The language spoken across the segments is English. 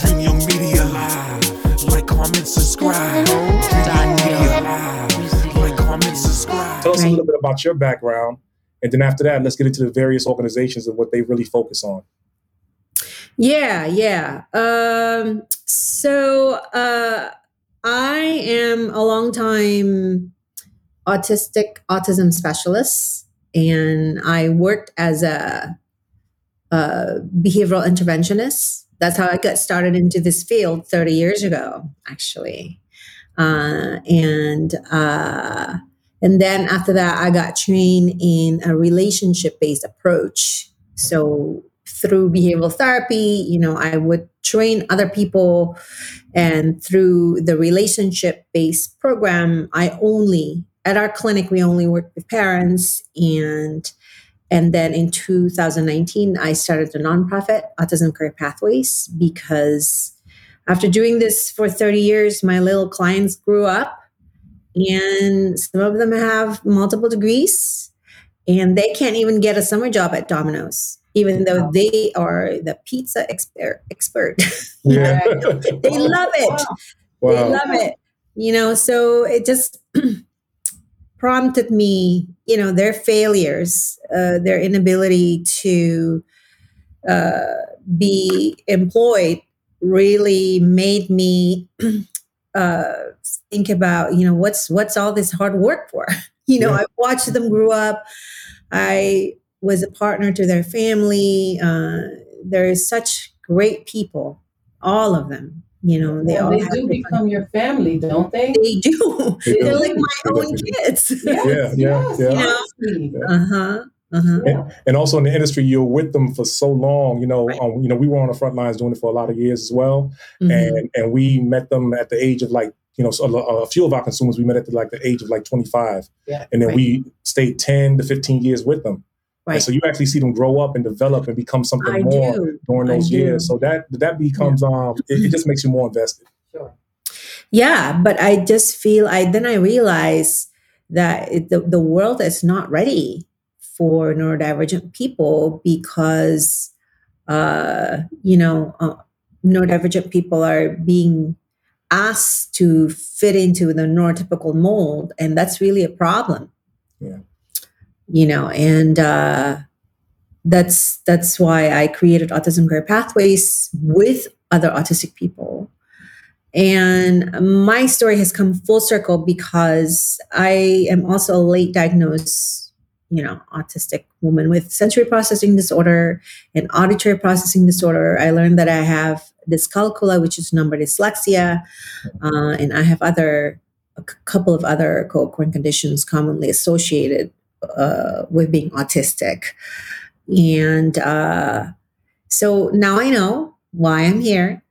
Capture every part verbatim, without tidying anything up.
Dream Young Media live. Like, comment, subscribe. Dream Media live. Like, comment, subscribe. Tell us a little bit about your background, and then after that, let's get into the various organizations and what they really focus on. Yeah, yeah. Um, so uh, I am a longtime autistic autism specialist, and I worked as a, a behavioral interventionist. That's how I got started into this field thirty years ago, actually. Uh, and uh, and then after that, I got trained in a relationship-based approach. So through behavioral therapy, you know, I would train other people, and through the relationship-based program, I only, at our clinic, we only work with parents. And and then in two thousand nineteen, I started a nonprofit, Autism Career Pathways, because after doing this for thirty years, my little clients grew up, and some of them have multiple degrees, and they can't even get a summer job at Domino's, even though they are the pizza exper- expert. Yeah. They love it. Wow. They love it. You know, so it just prompted me, you know, their failures, uh, their inability to uh, be employed really made me uh, think about, you know, what's what's all this hard work for? You know, yeah. I watched them grow up. I was a partner to their family. Uh, they're such great people, all of them. You know, they well, all they do become fun. Your family, don't they? They do. They they're do. like my they own do. kids. Yes. Yeah, yeah, yes. yeah. You know? yeah. Uh huh. Uh huh. And, and also in the industry, you're with them for so long. You know, right. um, you know, we were on the front lines doing it for a lot of years as well, mm-hmm. and and we met them at the age of like. You know, so a, a few of our consumers we met at the, like the age of like twenty-five, yeah, and then right. we stayed ten to fifteen years with them. Right. And so you actually see them grow up and develop and become something I more do. during those years. So that that becomes yeah. um, it, it just makes you more invested. Sure. Yeah, but I just feel I then I realized that it, the the world is not ready for neurodivergent people because uh, you know uh, neurodivergent people are being asked to fit into the neurotypical mold, and that's really a problem. Yeah. You know, and uh, that's that's why I created Autism Career Pathways with other autistic people. And my story has come full circle because I am also a late diagnosed, you know, autistic woman with sensory processing disorder and auditory processing disorder. I learned that I have dyscalculia, which is number dyslexia, uh, and I have other a c- couple of other co-occurring conditions commonly associated uh, with being autistic. And uh, so now I know why I'm here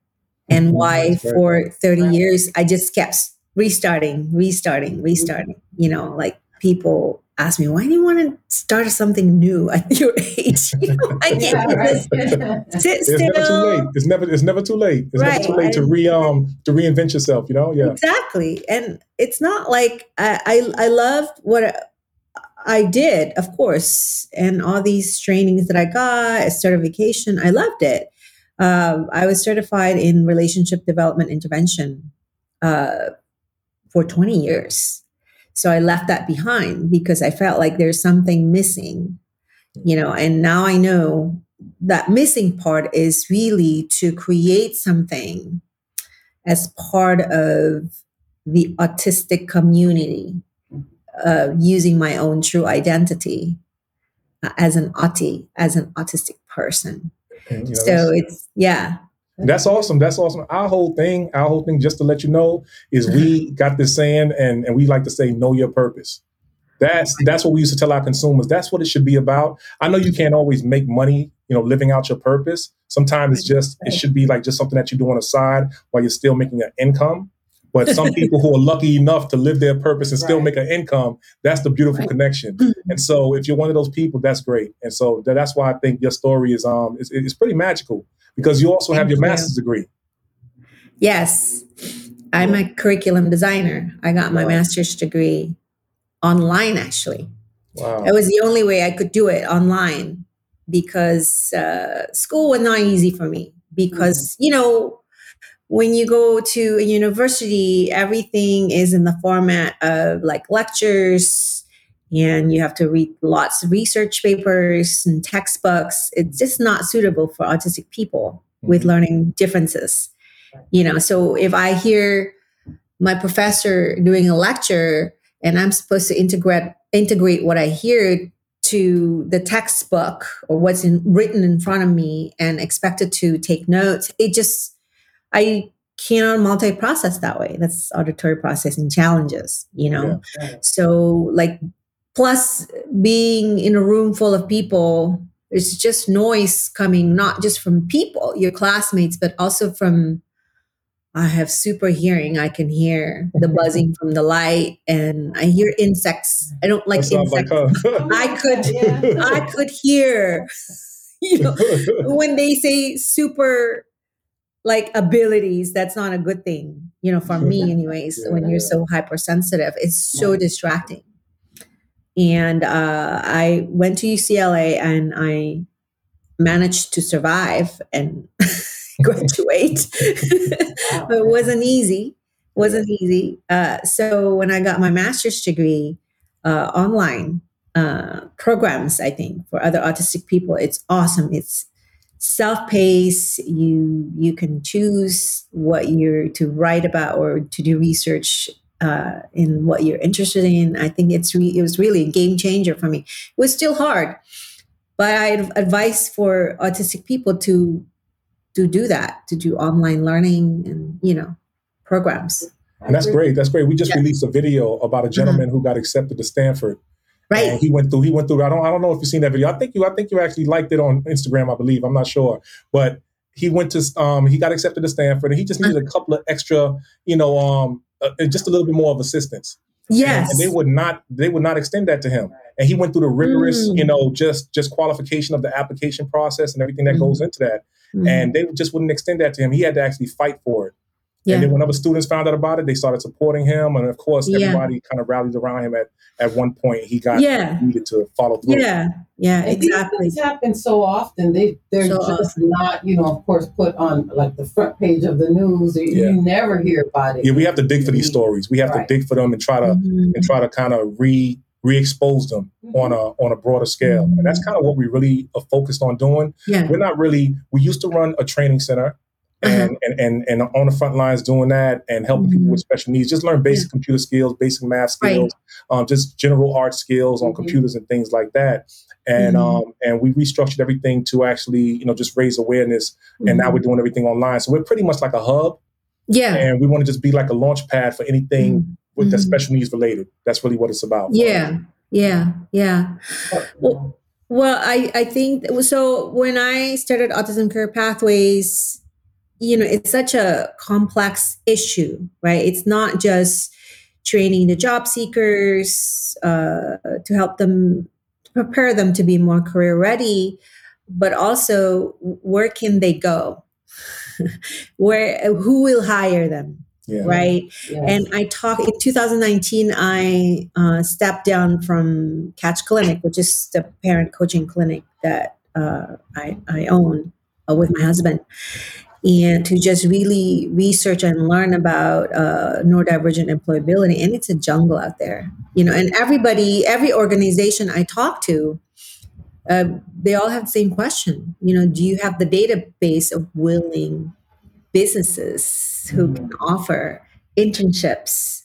and why for thirty years I just kept restarting, restarting, restarting. You know, like people ask me, why do you want to start something new at your age? You know, I can't do this. Sit still. It's never too late. It's never. It's never too late. It's right. never too late I, to re um to reinvent yourself. You know. Yeah. Exactly. And it's not like I I, I loved what I did, of course, and all these trainings that I got, a certification. I loved it. Um, I was certified in relationship development intervention uh, for twenty years. So I left that behind because I felt like there's something missing, you know, and now I know that missing part is really to create something as part of the autistic community, uh, using my own true identity uh, as an auti, as an autistic person. And, you know, so it's, yeah. That's awesome. That's awesome. Our whole thing, our whole thing, just to let you know, is we got this saying, and, and we like to say, know your purpose. That's that's what we used to tell our consumers. That's what it should be about. I know you can't always make money, you know, living out your purpose. Sometimes it's just, it should be like just something that you do on the side while you're still making an income. But some people who are lucky enough to live their purpose and still right. make an income, that's the beautiful right. connection. And so if you're one of those people, that's great. And so that's why I think your story is um it's, it's pretty magical. Because you also have your master's degree. Yes. I'm a curriculum designer. I got my wow. master's degree online, actually. Wow. That was the only way I could do it online because uh, school was not easy for me. because, mm-hmm. you know, when you go to a university, everything is in the format of like lectures, and you have to read lots of research papers and textbooks. It's just not suitable for autistic people mm-hmm. with learning differences. You know, so if I hear my professor doing a lecture and I'm supposed to integrate integrate what I hear to the textbook or what's in, written in front of me and expected to take notes, it just, I cannot multi-process that way. That's auditory processing challenges, you know. Yeah, yeah. So like, plus being in a room full of people, it's just noise coming, not just from people, your classmates, but also from, I have super hearing. I can hear the buzzing from the light, and I hear insects. I don't like That's insects. I could, yeah. I could hear, you know, when they say super like abilities, that's not a good thing, you know, for me anyways, yeah, when you're so hypersensitive, it's so distracting. And uh, I went to U C L A and I managed to survive and graduate. Wow. But it wasn't easy. wasn't easy. Uh, so when I got my master's degree, uh, online uh, programs, I think, for other autistic people, it's awesome. It's self-paced. You you can choose what you're to write about or to do research Uh, in what you're interested in. I think it's re- it was really a game changer for me. It was still hard, but I have advice for autistic people to, to do that, to do online learning and, you know, programs. And that's great. That's great. We just yeah. released a video about a gentleman uh-huh. who got accepted to Stanford. Right. And he went through, he went through, I don't, I don't know if you've seen that video. I think you, I think you actually liked it on Instagram, I believe. I'm not sure, but he went to, um, he got accepted to Stanford and he just needed uh-huh. a couple of extra, you know, um, Uh, just a little bit more of assistance. Yes. And, and they would not, they would not extend that to him. And he went through the rigorous, mm. you know, just, just qualification of the application process and everything that mm. goes into that. Mm. And they just wouldn't extend that to him. He had to actually fight for it. Yeah. And then when other students found out about it, they started supporting him. And of course, yeah. everybody kind of rallied around him at, at one point. He got yeah. needed to follow through. Yeah, yeah, exactly. These things happen so often. They, they're so just often. Not, you know, of course, put on like the front page of the news. You, yeah. you never hear about it. Yeah, we have to dig for these stories. We have right. to dig for them and try to mm-hmm. and try to kind of re re-expose them mm-hmm. on a on a broader scale. Mm-hmm. And that's kind of what we really are focused on doing. Yeah. We're not really, we used to run a training center. And, and and and on the front lines doing that and helping mm-hmm. people with special needs, just learn basic yeah. computer skills, basic math skills, right. um, just general art skills on mm-hmm. computers and things like that. And mm-hmm. um, and we restructured everything to actually, you know, just raise awareness. Mm-hmm. And now we're doing everything online. So we're pretty much like a hub. Yeah. And we want to just be like a launch pad for anything mm-hmm. with the special needs related. That's really what it's about. Yeah. Yeah. Yeah. Well, well I, I think so when I started Autism Career Pathways, you know, it's such a complex issue, right? It's not just training the job seekers uh, to help them, to prepare them to be more career ready, but also where can they go? Where, who will hire them, yeah. right? Yeah. And I talk, in two thousand nineteen, I uh, stepped down from Catch Clinic, which is the parent coaching clinic that uh, I, I own uh, with my husband. And to just really research and learn about uh, neurodivergent employability. And it's a jungle out there, you know, and everybody, every organization I talk to, uh, they all have the same question. You know, do you have the database of willing businesses who can offer internships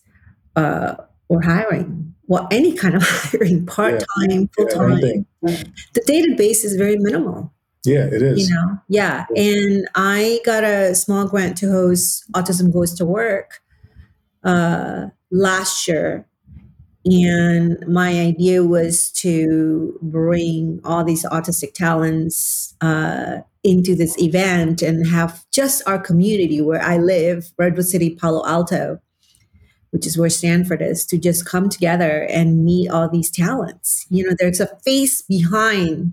uh, or hiring? Well, any kind of hiring, part-time, yeah. full-time. Yeah, the database is very minimal. Yeah, it is. You know, yeah. And I got a small grant to host Autism Goes to Work uh, last year. And my idea was to bring all these autistic talents uh, into this event and have just our community where I live, Redwood City, Palo Alto, which is where Stanford is, to just come together and meet all these talents. You know, there's a face behind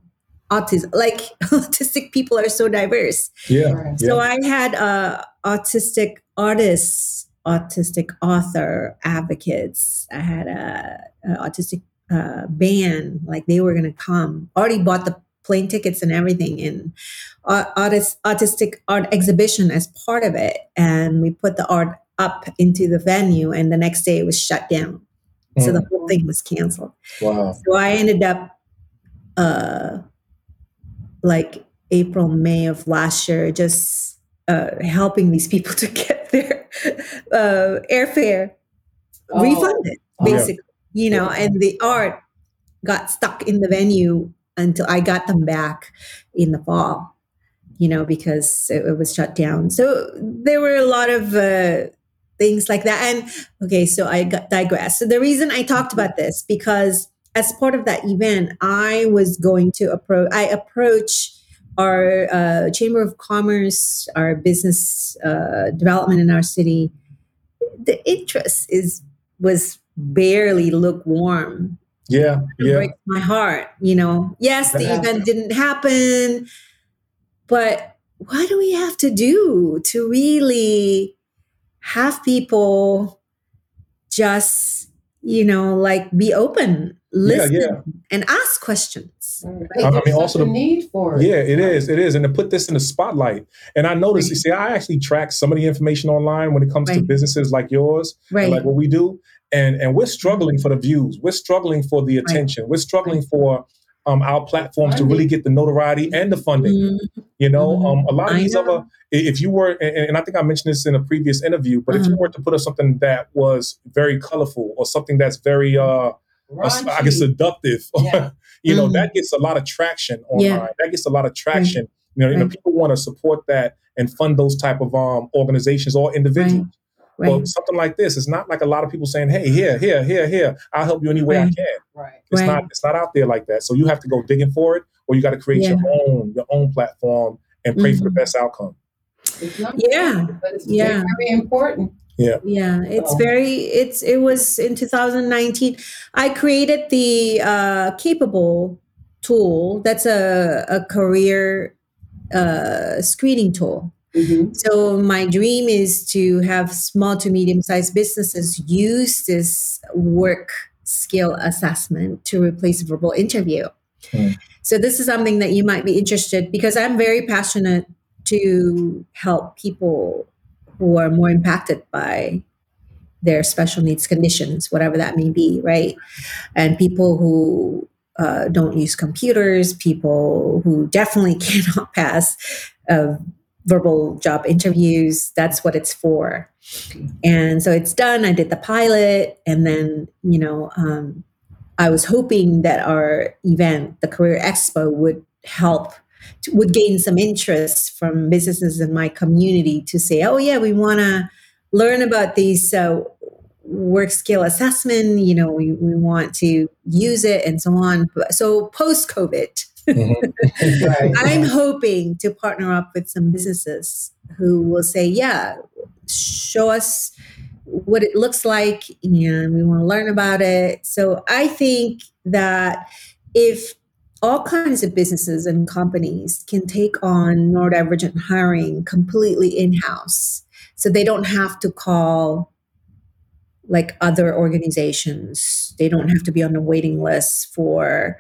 autism, like autistic people are so diverse. Yeah. So yeah. I had uh, autistic artists, autistic author advocates. I had a, a autistic uh, band, like they were going to come. Already bought the plane tickets and everything, and artist, autistic art exhibition as part of it. And we put the art up into the venue, and the next day it was shut down. Mm. So the whole thing was canceled. Wow. So I ended up uh, like April, May of last year, just uh, helping these people to get their uh, airfare oh. refunded, basically. Oh. You know, and the art got stuck in the venue until I got them back in the fall, you know, because it, it was shut down. So there were a lot of uh, things like that. And okay, so I got digressed. So the reason I talked about this, because as part of that event, I was going to approach, I approach our uh, Chamber of Commerce, our business uh, development in our city. The interest is, was barely lukewarm. Yeah, yeah. It breaks my heart, you know. Yes, the event didn't happen, but what do we have to do to really have people just, you know, like be open, listen, yeah, yeah. and ask questions? Right? I mean, There's also the need for it. Yeah, it is, it is, and to put this in the spotlight. And I noticed, right. you see, I actually track some of the information online when it comes right. to businesses like yours, right. and like what we do. And and we're struggling for the views. We're struggling for the attention. Right. We're struggling right. for um, our platforms funding. to really get the notoriety and the funding. Mm-hmm. You know, mm-hmm. um, a lot of I these know. other, if you were, and, and I think I mentioned this in a previous interview, but uh-huh. if you were to put up something that was very colorful or something that's very, uh, Raunchy. I guess, seductive, yeah. you know, mm-hmm. that gets a lot of traction online. Yeah. That gets a lot of traction. Right. You know, right. you know, people want to support that and fund those type of um, organizations or individuals. Right. Right. Well, something like this, it's not like a lot of people saying, hey, here, here, here, here, I'll help you any way right. I can. Right. It's right. not it's not out there like that. So you have to go digging for it, or you got to create yeah. your own your own platform and pray mm-hmm. for the best outcome. It's not yeah. Bad, but it's yeah. very important. Yeah. Yeah. It's um, very it's it was in two thousand nineteen. I created the uh, Capable tool. That's a, a career uh, screening tool. Mm-hmm. So my dream is to have small to medium-sized businesses use this work skill assessment to replace verbal interview. Mm-hmm. So this is something that you might be interested, because I'm very passionate to help people who are more impacted by their special needs conditions, whatever that may be, right? And people who uh, don't use computers, people who definitely cannot pass uh, verbal job interviews. That's what it's for. And so it's done. I did the pilot, and then, you know, um, I was hoping that our event, the Career Expo, would help, would gain some interest from businesses in my community to say, oh yeah, we want to learn about these uh, work skill assessment, you know, we, we want to use it and so on. So post-COVID, mm-hmm. right. I'm hoping to partner up with some businesses who will say, yeah, show us what it looks like, and we want to learn about it. So I think that if all kinds of businesses and companies can take on neurodivergent hiring completely in-house, so they don't have to call like other organizations, they don't have to be on the waiting list for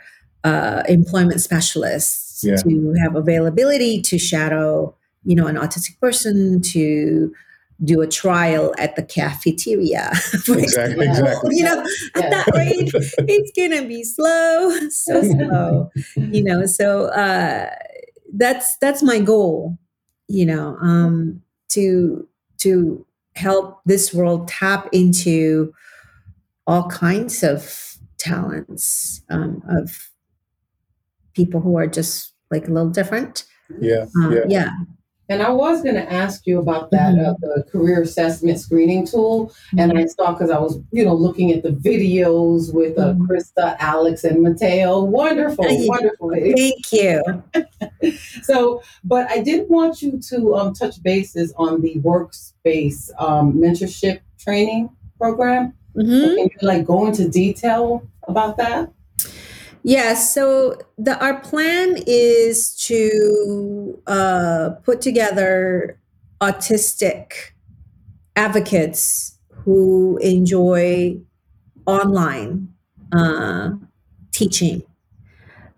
Uh, employment specialists yeah. to have availability to shadow, you know, an autistic person, to do a trial at the cafeteria. Exactly, exactly. You know, yeah. at that rate, it's gonna be slow, so slow. You know, so uh, that's that's my goal. You know, um, to to help this world tap into all kinds of talents um, of. people who are just like a little different. Yeah, um, yeah. yeah. And I was going to ask you about that, mm-hmm. uh, the career assessment screening tool. Mm-hmm. And I saw, because I was, you know, looking at the videos with uh, mm-hmm. Krista, Alex, and Mateo. Wonderful, yeah. wonderful. Thank you. So, but I did want you to um, touch bases on the workspace um, mentorship training program. Mm-hmm. So can you like go into detail about that? Yeah, so the, our plan is to uh, put together autistic advocates who enjoy online uh, teaching.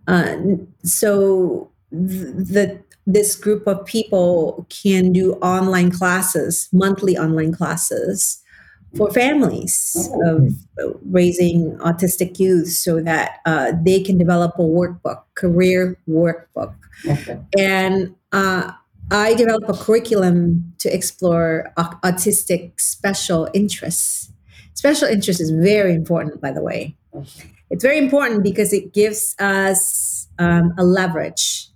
Uh, So th- the this group of people can do online classes, monthly online classes for families of raising autistic youth, so that uh, they can develop a workbook, career workbook. Okay. And uh, I develop a curriculum to explore autistic special interests. Special interest is very important, by the way. It's very important because it gives us um, a leverage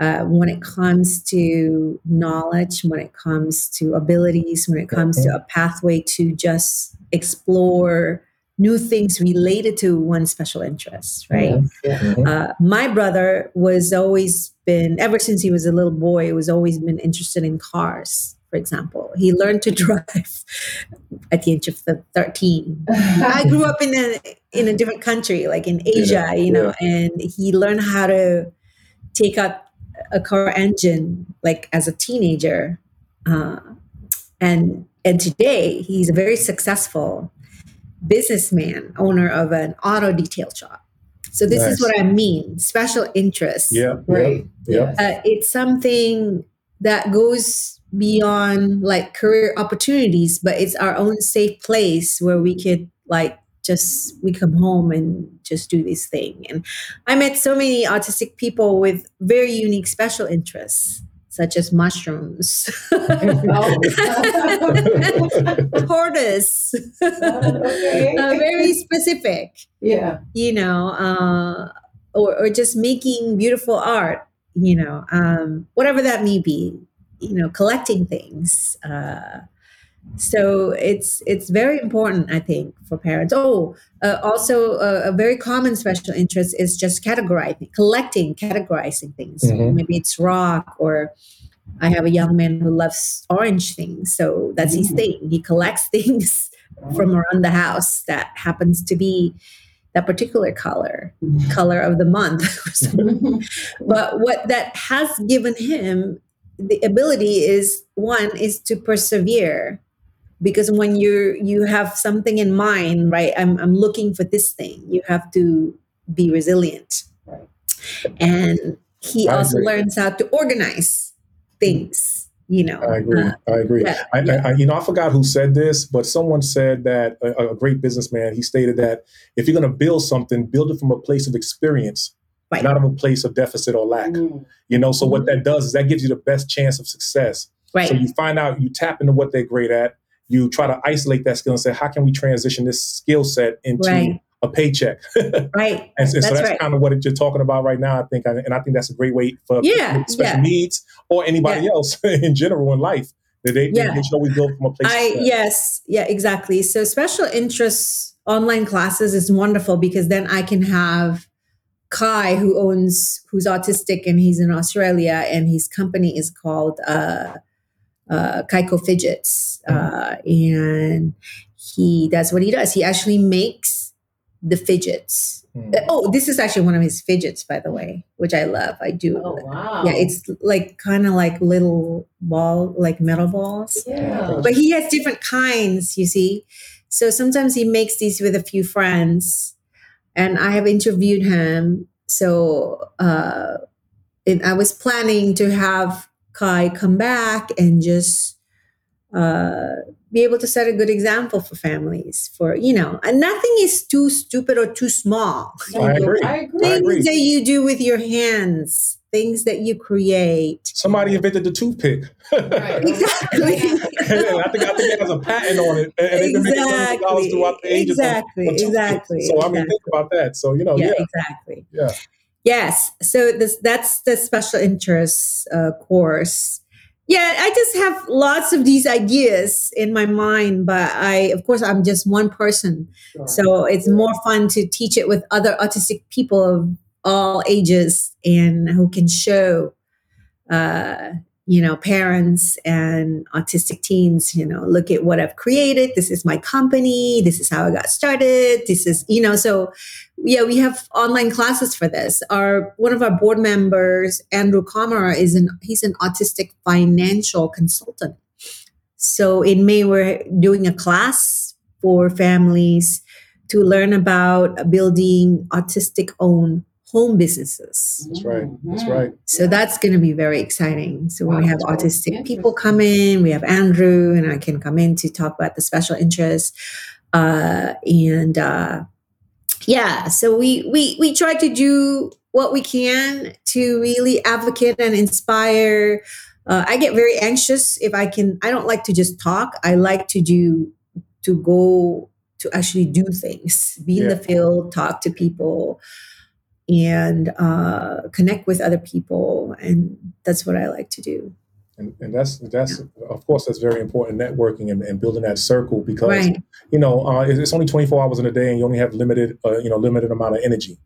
uh, when it comes to knowledge, when it comes to abilities, when it comes okay. to a pathway to just explore new things related to one's special interests, right? Yeah. Yeah. Uh, my brother was always been, ever since he was a little boy, he was always been interested in cars. For example, he learned to drive at the age of thirteen. I grew up in a in a different country, like in Asia, yeah, you know, yeah. and he learned how to take out a car engine, like as a teenager, uh, and and today he's a very successful businessman, owner of an auto detail shop. So this nice. is what I mean, special interest. Yeah, right. Yeah, yeah. Uh, it's something that goes beyond like career opportunities, but it's our own safe place where we could like just we come home and just do this thing. And I met so many autistic people with very unique special interests, such as mushrooms, tortoise, okay. uh, very specific, yeah, you know, uh, or, or just making beautiful art, you know, um, whatever that may be. You know, collecting things. Uh, so it's it's very important, I think, for parents. Oh, uh, also uh, a very common special interest is just categorizing, collecting, categorizing things. Mm-hmm. So maybe it's rock, or I have a young man who loves orange things. So that's mm-hmm. his thing. He collects things from around the house that happens to be that particular color, mm-hmm. color of the month. But what that has given him the ability is one is to persevere, because when you you have something in mind, right? I'm I'm looking for this thing. You have to be resilient, right. and he I also agree. learns how to organize things. You know, I agree. Uh, I agree. Yeah, I, yeah. I, I, you know, I forgot who said this, but someone said that a, a great businessman. He stated that if you're going to build something, build it from a place of experience. Right. Not of a place of deficit or lack, mm. you know. So mm-hmm. what that does is that gives you the best chance of success. Right. So you find out, you tap into what they're great at. You try to isolate that skill and say, how can we transition this skill set into right. a paycheck? Right. And, and that's so that's right. kind of what you're talking about right now, I think. And I think that's a great way for yeah, special yeah. needs or anybody yeah. else in general in life. That they, yeah. they should always build from a place. I, yes. Yeah, exactly. So special interests online classes is wonderful, because then I can have Kai, who owns, who's autistic, and he's in Australia, and his company is called uh, uh, Kaiko Fidgets, uh, and he that's what he does. He actually makes the fidgets. Mm. Oh, this is actually one of his fidgets, by the way, which I love. I do. Oh wow! Yeah, it's like kind of like little ball, like metal balls. Yeah. But he has different kinds, you see. So sometimes he makes these with a few friends. And I have interviewed him. So uh, and I was planning to have Kai come back and just uh, be able to set a good example for families. For, you know, and nothing is too stupid or too small. I agree. I agree. Things I agree. that you do with your hands, things that you create. Somebody invented the toothpick. Right. Exactly. I think I think it has a patent on it, and they've been making millions of dollars throughout the ages. Exactly. Of, of exactly. So I mean, exactly. think about that. So you know, yeah, yeah. exactly. Yeah. Yes. So this that's the special interests uh, course. Yeah, I just have lots of these ideas in my mind, but I, of course, I'm just one person, sure. so it's yeah. more fun to teach it with other autistic people of all ages, and who can show, uh, you know, parents and autistic teens, you know, look at what I've created. This is my company. This is how I got started. This is, you know, so yeah, we have online classes for this. Our, one of our board members, Andrew Comer, is an, he's an autistic financial consultant. So in May, we're doing a class for families to learn about building autistic owned home businesses. That's right. That's right. So that's going to be very exciting. So when wow, we have autistic cool. people come in, we have Andrew and I can come in to talk about the special interests. Uh, and uh, yeah, so we, we, we try to do what we can to really advocate and inspire. Uh, I get very anxious if I can, I don't like to just talk. I like to do, to go to actually do things, be yeah. in the field, talk to people, and uh, connect with other people. And that's what I like to do. And, and that's, that's yeah. of course, that's very important, networking and, and building that circle because, right. you know, uh, it's only twenty-four hours in a day and you only have limited, uh, you know, limited amount of energy.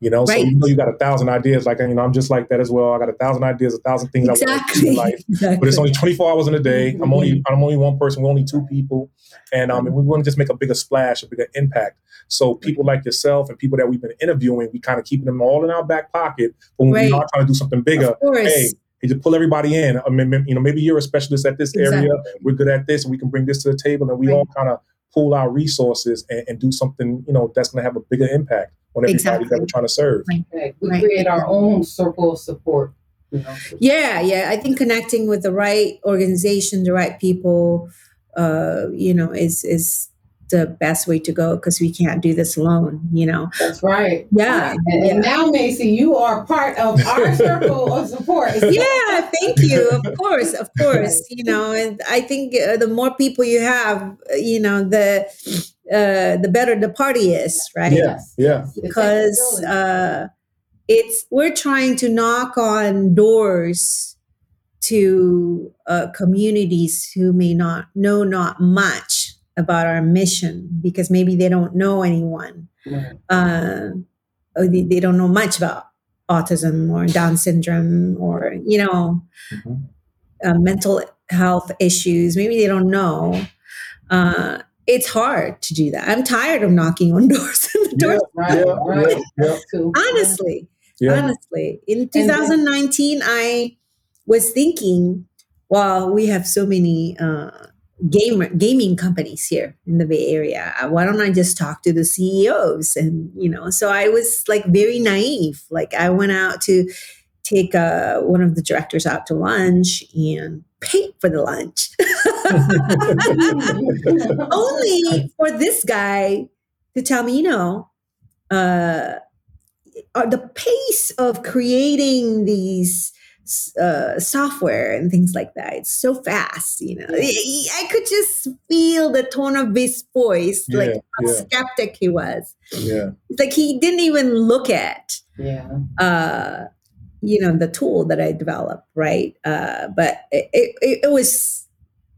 You know, right. so you know you got a thousand ideas. Like, you know, I'm just like that as well. I got a thousand ideas, a thousand things exactly. I want to do in life. Exactly. But it's only twenty-four hours in a day. I'm only I'm only one person. We're only two people. And um, we want to just make a bigger splash, a bigger impact. So people like yourself and people that we've been interviewing, we kind of keep them all in our back pocket. But when right. we are trying to do something bigger, hey, you just pull everybody in. I mean, you know, maybe you're a specialist at this exactly. area. We're good at this. And we can bring this to the table. And we right. all kind of pool our resources and, and do something, you know, that's going to have a bigger impact on everybody exactly. that we're trying to serve. Right. We right. create our own circle of support. You know? Yeah, yeah. I think connecting with the right organization, the right people, uh, you know, is is the best way to go because we can't do this alone, you know. That's right. Yeah. And, and now, Maisie, you are part of our circle of support. Yeah, thank you. Of course, of course. You know, and I think uh, the more people you have, you know, the... Uh, the better the party is, right? Yeah, yeah. Because uh, it's we're trying to knock on doors to uh, communities who may not know not much about our mission because maybe they don't know anyone, uh, or they, they don't know much about autism or Down syndrome or you know mm-hmm. uh, mental health issues. Maybe they don't know. Uh, It's hard to do that. I'm tired of knocking on doors. And the doors yeah, right, right, yeah. Honestly, yeah. honestly. In two thousand nineteen, then, I was thinking, well, we have so many uh, gamer, gaming companies here in the Bay Area. Why don't I just talk to the C E Os? And, you know, so I was like very naive. Like I went out to take uh, one of the directors out to lunch and paid for the lunch. Only for this guy to tell me, you know, uh, the pace of creating these uh, software and things like that, it's so fast, you know. I could just feel the tone of his voice, yeah, like how yeah. skeptic he was. Yeah. It's like he didn't even look at, yeah. uh, you know, the tool that I developed, right? Uh, but it, it, it was...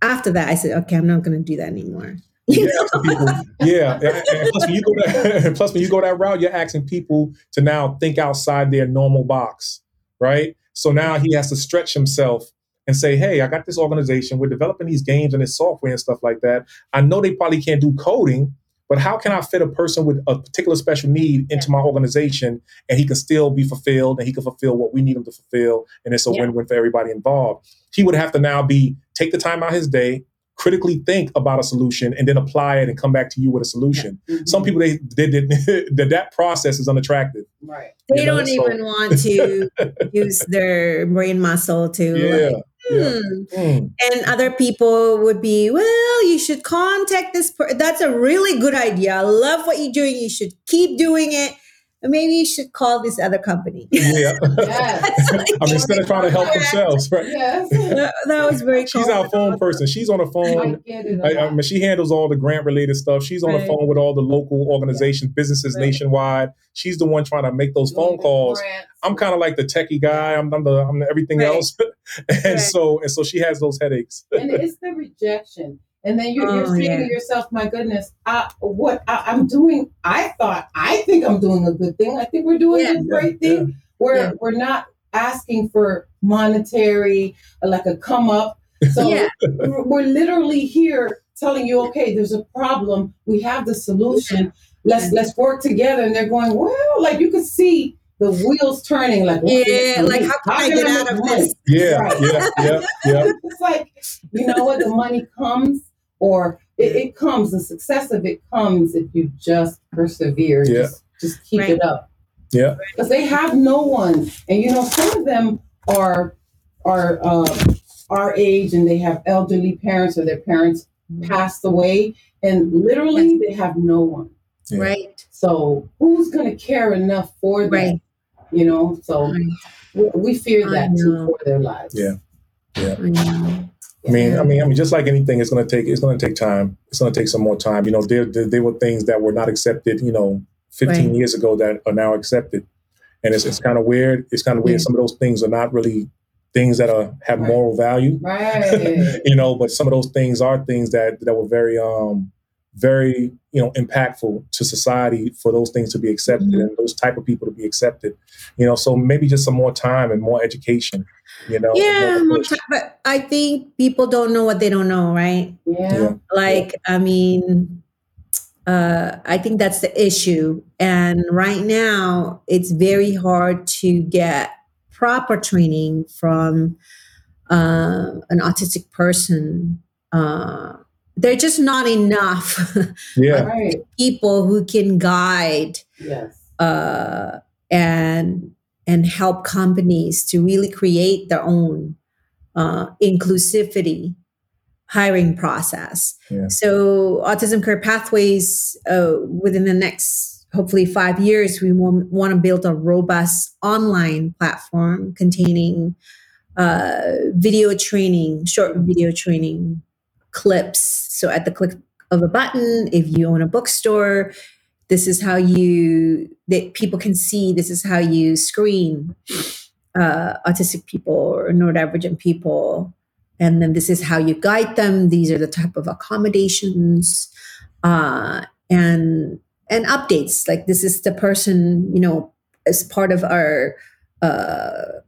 After that, I said, okay, I'm not going to do that anymore. You yeah, people, yeah. And, and plus, when you go that, and plus, when you go that route, you're asking people to now think outside their normal box, right? So now he has to stretch himself and say, hey, I got this organization. We're developing these games and this software and stuff like that. I know they probably can't do coding, but how can I fit a person with a particular special need into my organization and he can still be fulfilled and he can fulfill what we need him to fulfill? And it's a yeah. win-win for everybody involved. He would have to now be, take the time out of his day, critically think about a solution and then apply it and come back to you with a solution. Yeah. Mm-hmm. Some people, they, they, they, they that process is unattractive. Right. They you know? don't so, even want to use their brain muscle to... Yeah. Like, Yeah. Mm. And other people would be, well, you should contact this person. That's a really good idea. I love what you're doing. You should keep doing it. Or maybe you should call this other company. Yeah. Yes. Like, I'm instead of trying to help themselves, right? Yes. That, that was very cool. She's our phone person. She's on the phone. I, I mean, she handles all the grant related stuff. She's on right. the phone with all the local organizations, yeah. businesses right. nationwide. She's the one trying to make those phone calls. Grants. I'm kind of like the techie guy. I'm, I'm the I'm the everything right. else. and right. so and so she has those headaches. And it's the rejection. And then you're, oh, you're saying yeah. to yourself, my goodness, I, what I, I'm doing, I thought, I think I'm doing a good thing. I think we're doing yeah, a great yeah, thing. Yeah, we're yeah. we're not asking for monetary, or like a come up. So yeah. we're, we're literally here telling you, okay, there's a problem. We have the solution. Let's, let's work together. And they're going, well, like you can see the wheels turning. Like, yeah, like how can I get out of this? Yeah, right. yeah, yeah, yeah. It's like, you know what, the money comes. Or it, it comes, the success of it comes if you just persevere, yeah. just, just keep right. it up. Yeah. Because they have no one. And, you know, some of them are are uh, our age and they have elderly parents or their parents passed away. And literally, they have no one. Yeah. Right. So who's going to care enough for them? Right. You know, so we, we fear that too for their lives. Yeah. Yeah. I, I mean, I mean, I mean, just like anything, it's going to take, it's going to take time. It's going to take some more time. You know, there, there, there were things that were not accepted, you know, fifteen right. years ago that are now accepted. And it's, it's kind of weird. It's kind of weird. Yeah. Some of those things are not really things that are, have right. moral value, right. you know, but some of those things are things that, that were very, um, very, you know, impactful to society for those things to be accepted mm-hmm. and those type of people to be accepted, you know, so maybe just some more time and more education, you know. Yeah, more time, but I think people don't know what they don't know, right? Yeah. yeah. Like, yeah. I mean, uh, I think that's the issue. And right now it's very hard to get proper training from uh, an autistic person. Uh They're just not enough yeah. right. people who can guide yes. uh, and and help companies to really create their own uh, inclusivity hiring process. Yeah. So Autism Career Pathways, uh, within the next, hopefully five years, we w- want to build a robust online platform containing uh, video training, short video training, clips. So at the click of a button, if you own a bookstore, this is how you, that people can see, this is how you screen uh, autistic people or neurodivergent people. And then this is how you guide them. These are the type of accommodations uh, and, and updates. Like this is the person, you know, as part of our uh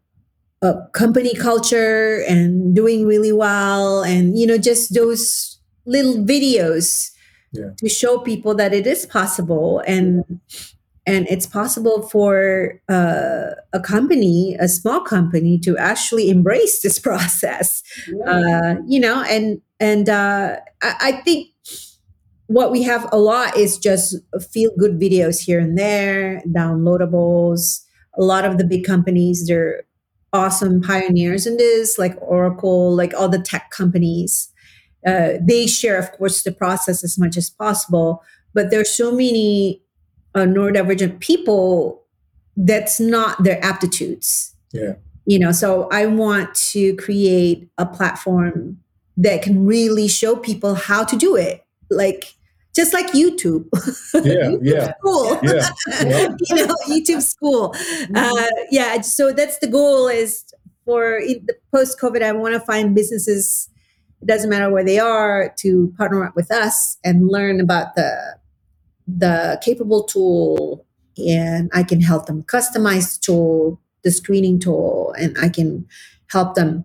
Uh, company culture and doing really well, and you know, just those little videos yeah. to show people that it is possible, and and it's possible for uh, a company, a small company, to actually embrace this process. Yeah. Uh, you know, and and uh, I, I think what we have a lot is just feel good videos here and there, downloadables. A lot of the big companies, they're awesome pioneers in this, like Oracle, like all the tech companies. Uh, they share, of course, the process as much as possible, but there's so many uh, neurodivergent people that's not their aptitudes. Yeah. You know, so I want to create a platform that can really show people how to do it. Like, just like YouTube. Yeah, yeah. School. Yeah, yeah. You know, YouTube school. Uh, yeah, so that's the goal, is for in the post-COVID, I want to find businesses, it doesn't matter where they are, to partner up with us and learn about the, the Capable tool. And I can help them customize the tool, the screening tool, and I can help them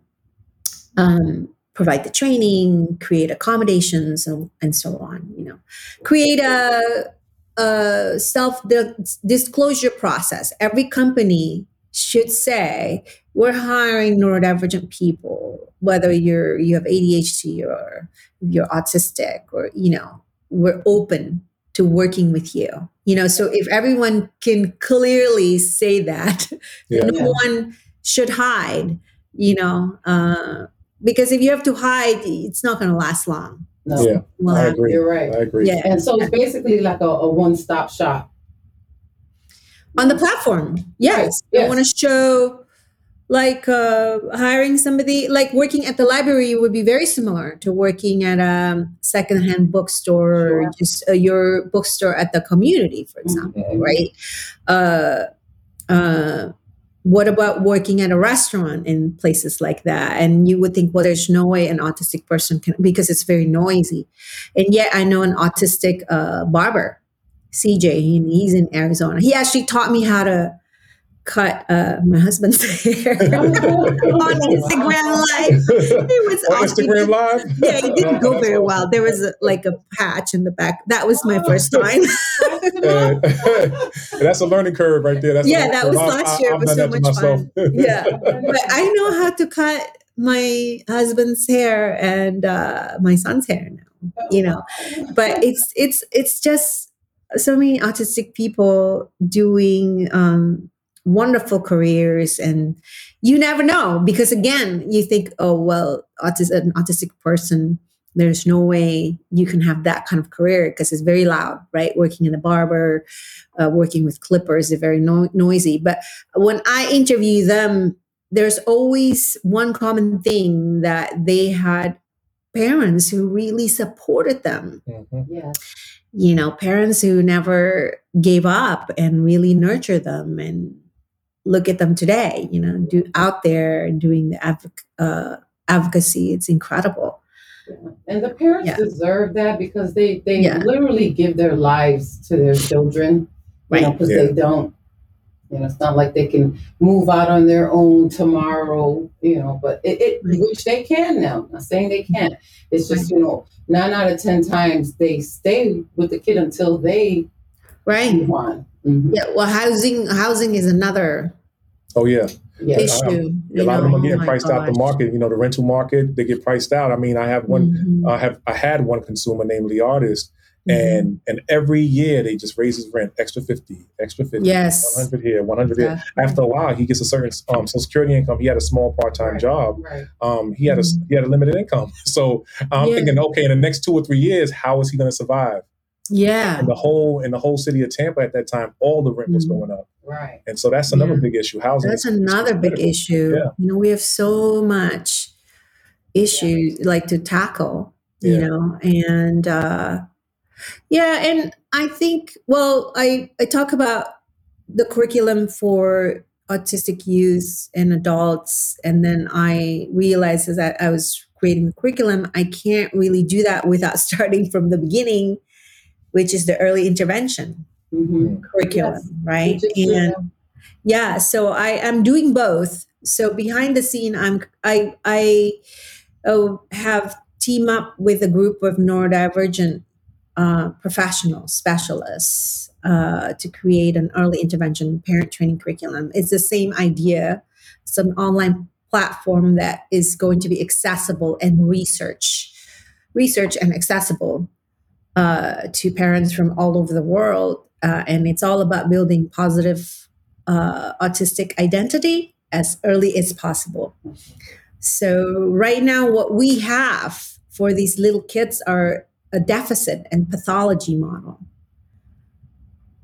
um, provide the training, create accommodations, and, and so on, you know. Create a, a self-disclosure process. Every company should say, we're hiring neurodivergent people, whether you're you have A D H D or you're autistic, or, you know, we're open to working with you. You know, so if everyone can clearly say that, yeah. no one should hide, you know, uh, because if you have to hide, it's not going to last long. No, yeah, well, I agree. You're right. I agree. Yeah. And so it's basically like a, a one-stop shop. On the platform, yes. Right. yes. I want to show, like, uh, hiring somebody, like working at the library would be very similar to working at a secondhand bookstore sure. or just uh, your bookstore at the community, for example, okay. right? Uh, uh, What about working at a restaurant and places like that? And you would think, well, there's no way an autistic person can, because it's very noisy. And yet I know an autistic uh, barber, C J, and he's in Arizona. He actually taught me how to cut uh, my husband's hair on Instagram Live. It was on Instagram Live? Yeah, it didn't go very well. There was a, like a patch in the back. That was my first time. That's a learning curve right there. That's yeah, that was last year. I, it was so much fun. Yeah, but I know how to cut my husband's hair and uh, my son's hair now. You know, but it's it's it's just so many autistic people doing um, wonderful careers, and you never know, because again, you think, oh, well, autis- an autistic person, there's no way you can have that kind of career because it's very loud, right? Working in a barber, uh, working with clippers, they're very no- noisy. But when I interview them, there's always one common thing that they had parents who really supported them. Mm-hmm. Yeah. You know, parents who never gave up and really nurture them, and look at them today, you know, do out there and doing the advoc- uh, advocacy. It's incredible. Yeah. And the parents yeah. deserve that, because they, they yeah. literally give their lives to their children, right? Because you know, yeah. they don't, you know, it's not like they can move out on their own tomorrow, you know, but it, it which they can now. I'm not saying they can't. It's just, you know, nine out of ten times they stay with the kid until they right. move on. Mm-hmm. Yeah, well, housing housing is another oh yeah, yeah. issue. A lot of them are getting priced out the market. You know, the rental market, they get priced out. I mean, I have one. Mm-hmm. I have I had one consumer named Leartis. And and every year they just raise his rent, extra fifty, extra fifty, yes. one hundred here, one hundred yeah. here. After a while, he gets a certain um, Social Security income. He had a small part time right. job. Right. Um, he had a he had a limited income. So I'm yeah. thinking, okay, in the next two or three years, how is he going to survive? Yeah. And the whole in the whole city of Tampa at that time, all the rent was mm-hmm. going up. Right. And so that's another yeah. big issue. Housing. That's is, another big issue. Yeah. You know, we have so much issues yeah. like to tackle. Yeah. You know, and. Uh, Yeah, and I think, well, I, I talk about the curriculum for autistic youth and adults, and then I realized as I, I was creating the curriculum, I can't really do that without starting from the beginning, which is the early intervention mm-hmm. curriculum, yes. right? And yeah, so I am doing both. So behind the scene, I'm I I oh, have teamed up with a group of neurodivergent Uh, professional specialists uh, to create an early intervention parent training curriculum. It's the same idea. It's an online platform that is going to be accessible and research, research and accessible uh, to parents from all over the world. Uh, and it's all about building positive uh, autistic identity as early as possible. So right now, what we have for these little kids are a deficit and pathology model.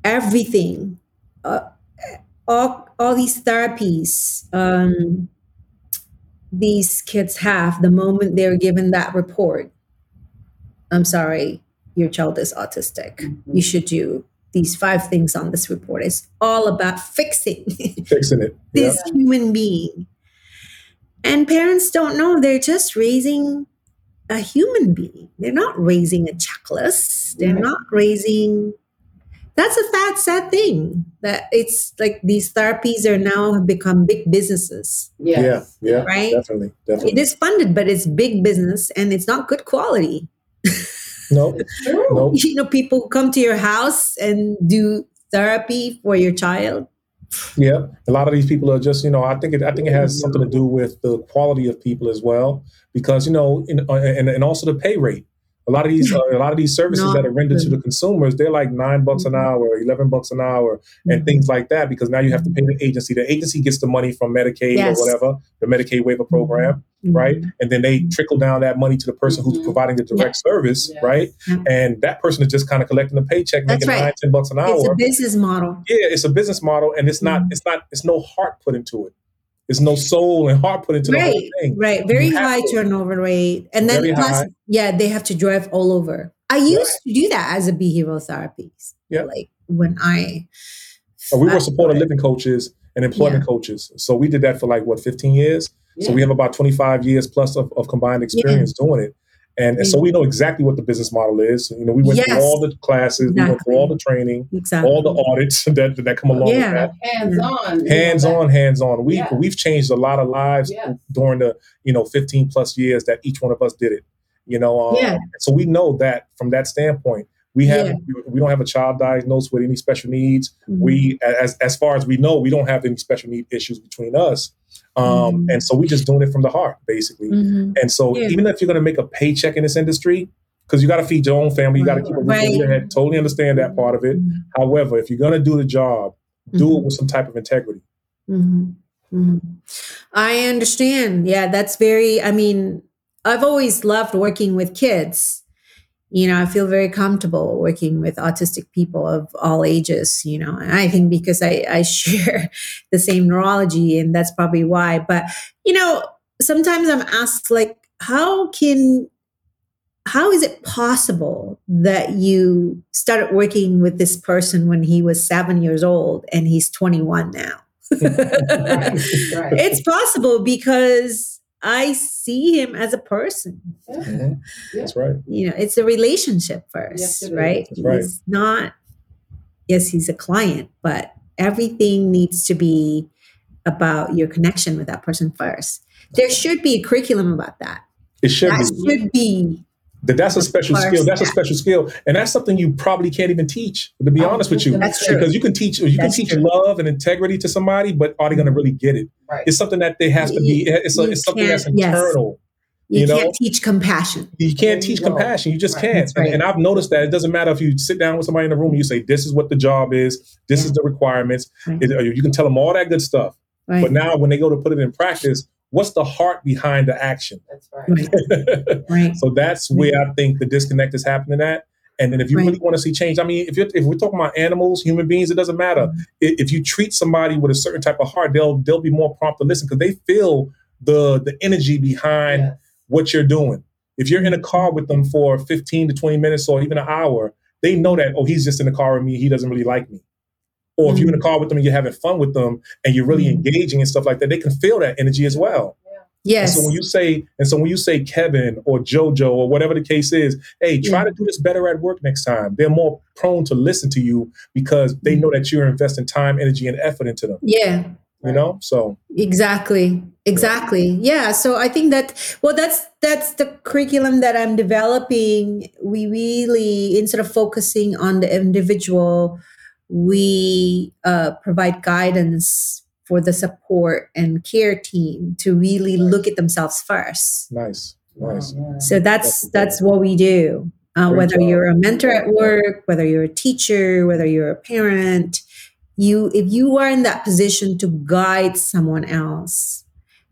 Everything, uh, all, all these therapies um, these kids have the moment they're given that report. I'm sorry, your child is autistic. Mm-hmm. You should do these five things on this report. It's all about fixing, fixing it. Yeah. this human being. And parents don't know, they're just raising a human being. They're not raising a checklist. They're right. not raising. That's a sad, sad thing that it's like these therapies are now have become big businesses. Yes. Yeah. Yeah. Right. Definitely. Definitely. It is funded, but it's big business and it's not good quality. No. Nope. Nope. You know, people come to your house and do therapy for your child. Yeah, a lot of these people are just, you know, I think it, I think it has something to do with the quality of people as well, because you know, in, uh, and and also the pay rate. A lot of these, uh, a lot of these services no. that are rendered to the consumers, they're like nine bucks an hour, eleven bucks an hour, and things like that. Because now you have to pay the agency. The agency gets the money from Medicaid yes. or whatever, the Medicaid waiver program, mm-hmm. right? And then they trickle down that money to the person mm-hmm. who's providing the direct yeah. service, yeah. right? Yeah. And that person is just kind of collecting a paycheck, That's making right. nine, ten bucks an hour. It's a business model. Yeah, it's a business model, and it's not, mm-hmm. it's not, it's no heart put into it. There's no soul and heart put into right, the whole thing. Right, very high to. turnover rate. And then, plus, yeah, they have to drive all over. I used right. to do that as a behavioral therapist. Yeah. Like when I... Oh, we I, were supported living coaches and employment yeah. coaches. So we did that for like, what, fifteen years? Yeah. So we have about twenty-five years plus of, of combined experience yeah. doing it. And, and so we know exactly what the business model is. You know, we went yes. through all the classes, exactly. we went through all the training, exactly. all the audits that that come along yeah. with that. Hands on. Hands yeah. on, hands on. We, yeah. We've changed a lot of lives yes. during the, you know, fifteen plus years that each one of us did it, you know. Um, yeah. So we know that from that standpoint. We have yeah. we don't have a child diagnosed with any special needs. Mm-hmm. We as as far as we know, we don't have any special need issues between us. Um, mm-hmm. And so we're just doing it from the heart, basically. Mm-hmm. And so yeah. even if you're going to make a paycheck in this industry, because you got to feed your own family. You got to keep it right. in your head. Totally understand that part of it. Mm-hmm. However, if you're going to do the job, do mm-hmm. it with some type of integrity. Mm-hmm. Mm-hmm. I understand. Yeah, that's very, I mean, I've always loved working with kids. You know, I feel very comfortable working with autistic people of all ages, you know, and I think because I, I share the same neurology, and that's probably why. But, you know, sometimes I'm asked, like, how can, how is it possible that you started working with this person when he was seven years old and he's twenty-one now? It's possible because I see him as a person. Yeah. Mm-hmm. Yeah. That's right. You know, it's a relationship first, yes, it right? It's right. not, yes, he's a client, but everything needs to be about your connection with that person first. There should be a curriculum about that. It should that be. That should be. That's a special first, skill. That's yeah. a special skill. And that's something you probably can't even teach, to be oh, honest with you. That's true. Because you can teach you that's can teach true. love and integrity to somebody, but are they going to really get it? Right. It's something that they have to be, it's, a, it's something that's internal. Yes. You, you can't know? teach compassion. You can't teach no. compassion. You just right. can't. Right. And, and I've noticed that it doesn't matter if you sit down with somebody in the room and you say, this is what the job is, this yeah. is the requirements. Right. It, you can tell them all that good stuff. Right. But now when they go to put it in practice, what's the heart behind the action? That's right. right. So that's where I think the disconnect is happening at. And then if you right. really want to see change, I mean, if you're, if we're talking about animals, human beings, it doesn't matter. Mm-hmm. If you treat somebody with a certain type of heart, they'll they'll be more prompt to listen because they feel the the energy behind yes. what you're doing. If you're in a car with them for fifteen to twenty minutes or even an hour, they know that, oh, he's just in the car with me. He doesn't really like me. Or if you're in a car with them and you're having fun with them and you're really engaging and stuff like that, they can feel that energy as well. Yes. And so when you say, and so when you say Kevin or JoJo or whatever the case is, hey, try yeah. to do this better at work next time. They're more prone to listen to you because they know that you're investing time, energy, and effort into them. Yeah. You know, so. Exactly. Exactly. Yeah. So I think that, well, that's, that's the curriculum that I'm developing. We really, instead of focusing on the individual, we uh, provide guidance for the support and care team to really nice. look at themselves first. Nice, nice. Wow. So that's that's, that's what we do. Uh, whether job. you're a mentor at work, whether you're a teacher, whether you're a parent, you if you are in that position to guide someone else,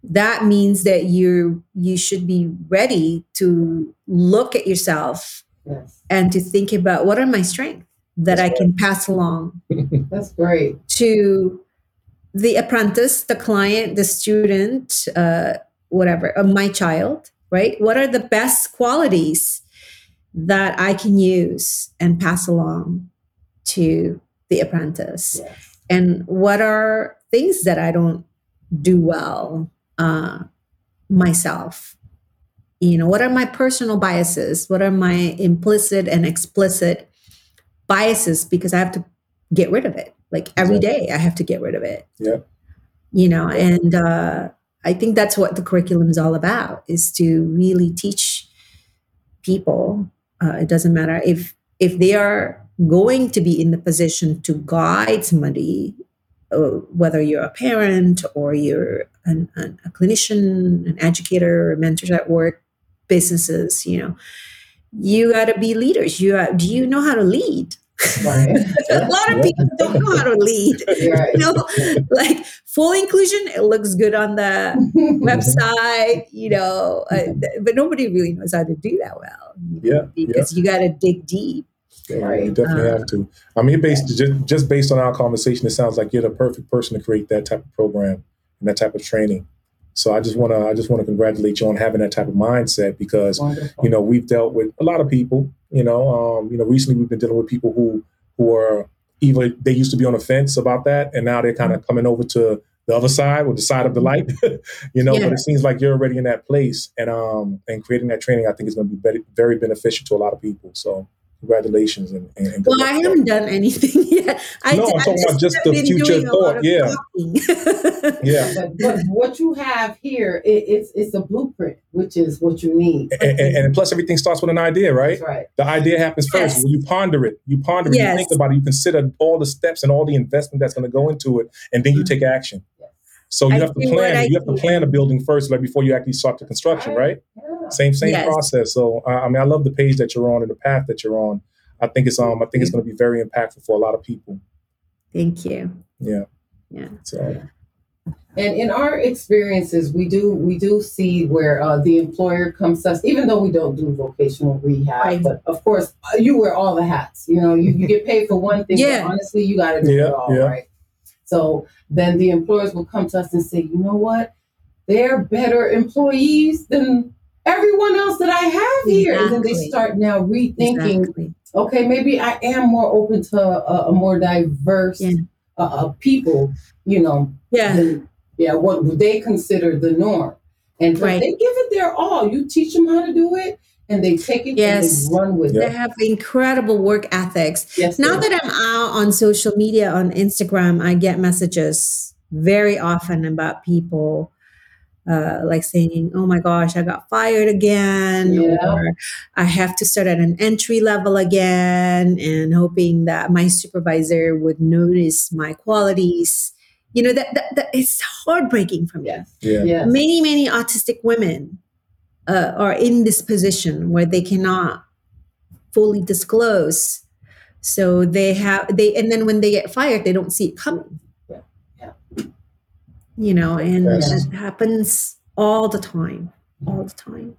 that means that you you should be ready to look at yourself yes. and to think about what are my strengths that That's I can great. pass along. That's great. To the apprentice, the client, the student, uh, whatever, uh, my child, right? What are the best qualities that I can use and pass along to the apprentice? Yes. And what are things that I don't do well uh, myself? You know, what are my personal biases? What are my implicit and explicit biases, because I have to get rid of it. Like every day I have to get rid of it. Yeah. You know, and uh, I think that's what the curriculum is all about, is to really teach people. Uh, it doesn't matter if, if they are going to be in the position to guide somebody, uh, whether you're a parent or you're an, an, a clinician, an educator, or mentors at work, businesses, you know, you got to be leaders. You are, do you know how to lead? Right. A lot of people don't know how to lead. Right. You know, like full inclusion, it looks good on the website, you know, uh, but nobody really knows how to do that well. Yeah, because yeah. you got to dig deep. Yeah, right. You definitely um, have to. I mean, based yeah. just, just based on our conversation, it sounds like you're the perfect person to create that type of program and that type of training. So I just want to I just want to congratulate you on having that type of mindset, because, Wonderful. you know, we've dealt with a lot of people, you know, um, you know, recently we've been dealing with people who who are either they used to be on the fence about that. And now they're kind of coming over to the other side, or the side of the light, you know, yeah. but it seems like you're already in that place. And um, and creating that training, I think, is going to be very beneficial to a lot of people. So. Congratulations. And, and well, I haven't done anything yet. I no, d- I'm talking just about just the future thought. Yeah. yeah. But what you have here, it, it's it's a blueprint, which is what you need. And, and, and plus, everything starts with an idea, right? That's right. The idea happens first. Yes. When you ponder it, you ponder it, yes. you think about it, you consider all the steps and all the investment that's going to go into it, and then you take action. So you I have to plan. You have to plan a building first, like before you actually start the construction, right? right? Yeah. Same, same yes. process. So, uh, I mean, I love the page that you're on and the path that you're on. I think it's, um, I think it's going to be very impactful for a lot of people. Thank you. Yeah. Yeah. So. And in our experiences, we do, we do see where uh, the employer comes to us, even though we don't do vocational rehab, right. But of course you wear all the hats, you know, you, you get paid for one thing, yeah. But honestly, you got to do yeah, it all, yeah. right? So then the employers will come to us and say, you know what? They're better employees than everyone else that I have here. Exactly. And then they start now rethinking, exactly. okay, maybe I am more open to a, a more diverse yeah. uh, people, you know, yeah. than yeah, what they consider the norm. And right. they give it their all. You teach them how to do it. And they take it yes. and they run with they it. They have incredible work ethics. Yes, now that I'm out on social media, on Instagram, I get messages very often about people uh, like saying, oh my gosh, I got fired again. Yeah. Or I have to start at an entry level again, and hoping that my supervisor would notice my qualities. You know, that, that, that it's heartbreaking for me. Yes. Yeah. Yes. Many, many autistic women Uh, are in this position where they cannot fully disclose. So they have, they, and then when they get fired, they don't see it coming. Yeah. Yeah. You know, and yes. it happens all the time, all the time.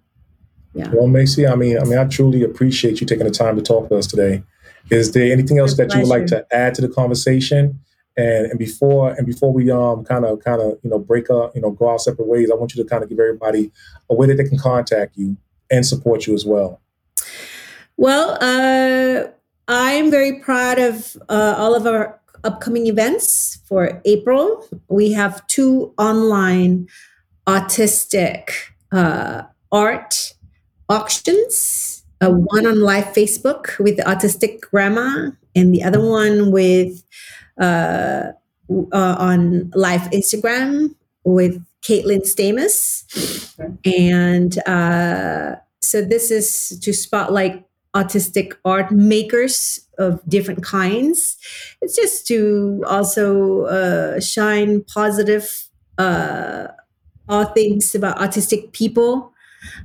Yeah. Well, Maisie, I mean, I mean, I truly appreciate you taking the time to talk to us today. Is there anything else that you would like to add to the conversation? And and before and before we um kind of kind of you know break up, you know go our separate ways, I want you to kind of give everybody a way that they can contact you and support you as well. Well, uh, I'm very proud of uh, all of our upcoming events for April. We have two online autistic uh, art auctions. Uh, one on live Facebook with the autistic grandma, and the other one with. Uh, uh, on live Instagram with Caitlin Stamos. And uh, so this is to spotlight autistic art makers of different kinds. It's just to also uh, shine positive uh, all things about autistic people.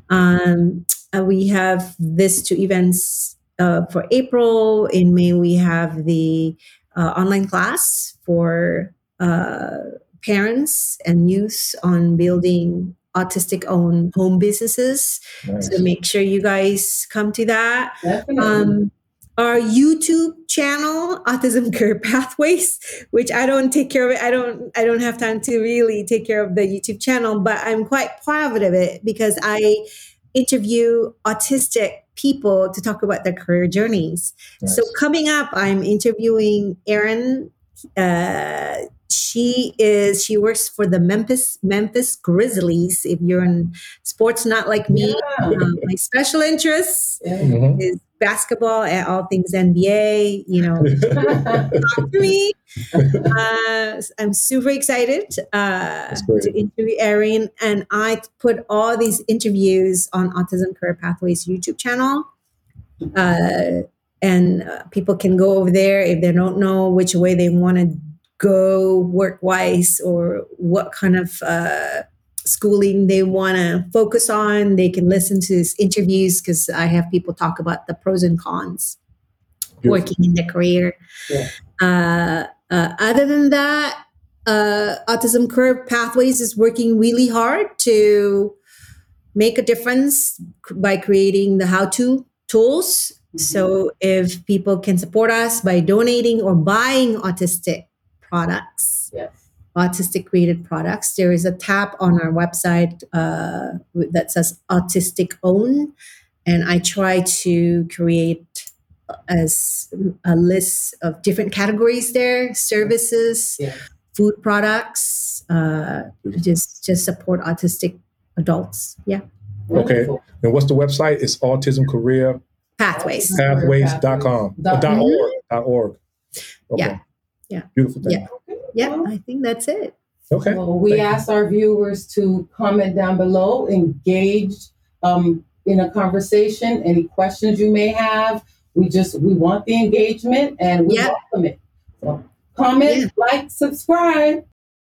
Um, and we have these two events uh, for April. In May, we have the Uh, online class for uh, parents and youth on building autistic-owned home businesses. Nice. So make sure you guys come to that. Um, our YouTube channel, Autism Career Pathways, which I don't take care of. It. I don't. I don't have time to really take care of the YouTube channel, but I'm quite proud of it because I interview autistic people to talk about their career journeys. Nice. So coming up, I'm interviewing Erin. Uh, she is she works for the Memphis Memphis Grizzlies. If you're in sports, not like me, yeah. um, my special interest mm-hmm. is basketball and all things N B A. You know, talk to me. Uh, I'm super excited uh, to interview Erin, and I put all these interviews on Autism Career Pathways YouTube channel. Uh, and uh, people can go over there if they don't know which way they want to go work-wise or what kind of uh, schooling they want to focus on. They can listen to these interviews because I have people talk about the pros and cons working in their career. Yeah. Uh, uh, other than that, uh, Autism Career Pathways is working really hard to make a difference by creating the how-to tools. Mm-hmm. So if people can support us by donating or buying autistic products, yes. autistic created products, there is a tab on our website uh, that says Autistic Own. And I try to create as a list of different categories there, services, yeah. food products, uh, just just support autistic adults. Yeah. Okay. And what's the website? It's Autism Career Pathways. Pathways dot com. Dot mm-hmm. org. Dot org. Okay. Yeah. Yeah. Beautiful thing. Yeah. Yeah. Well, I think that's it. Okay. Well, we Thank ask you. Our viewers to comment down below, engage um, in a conversation, any questions you may have. We just, we want the engagement and we yep. welcome it. So comment, yeah. like, subscribe.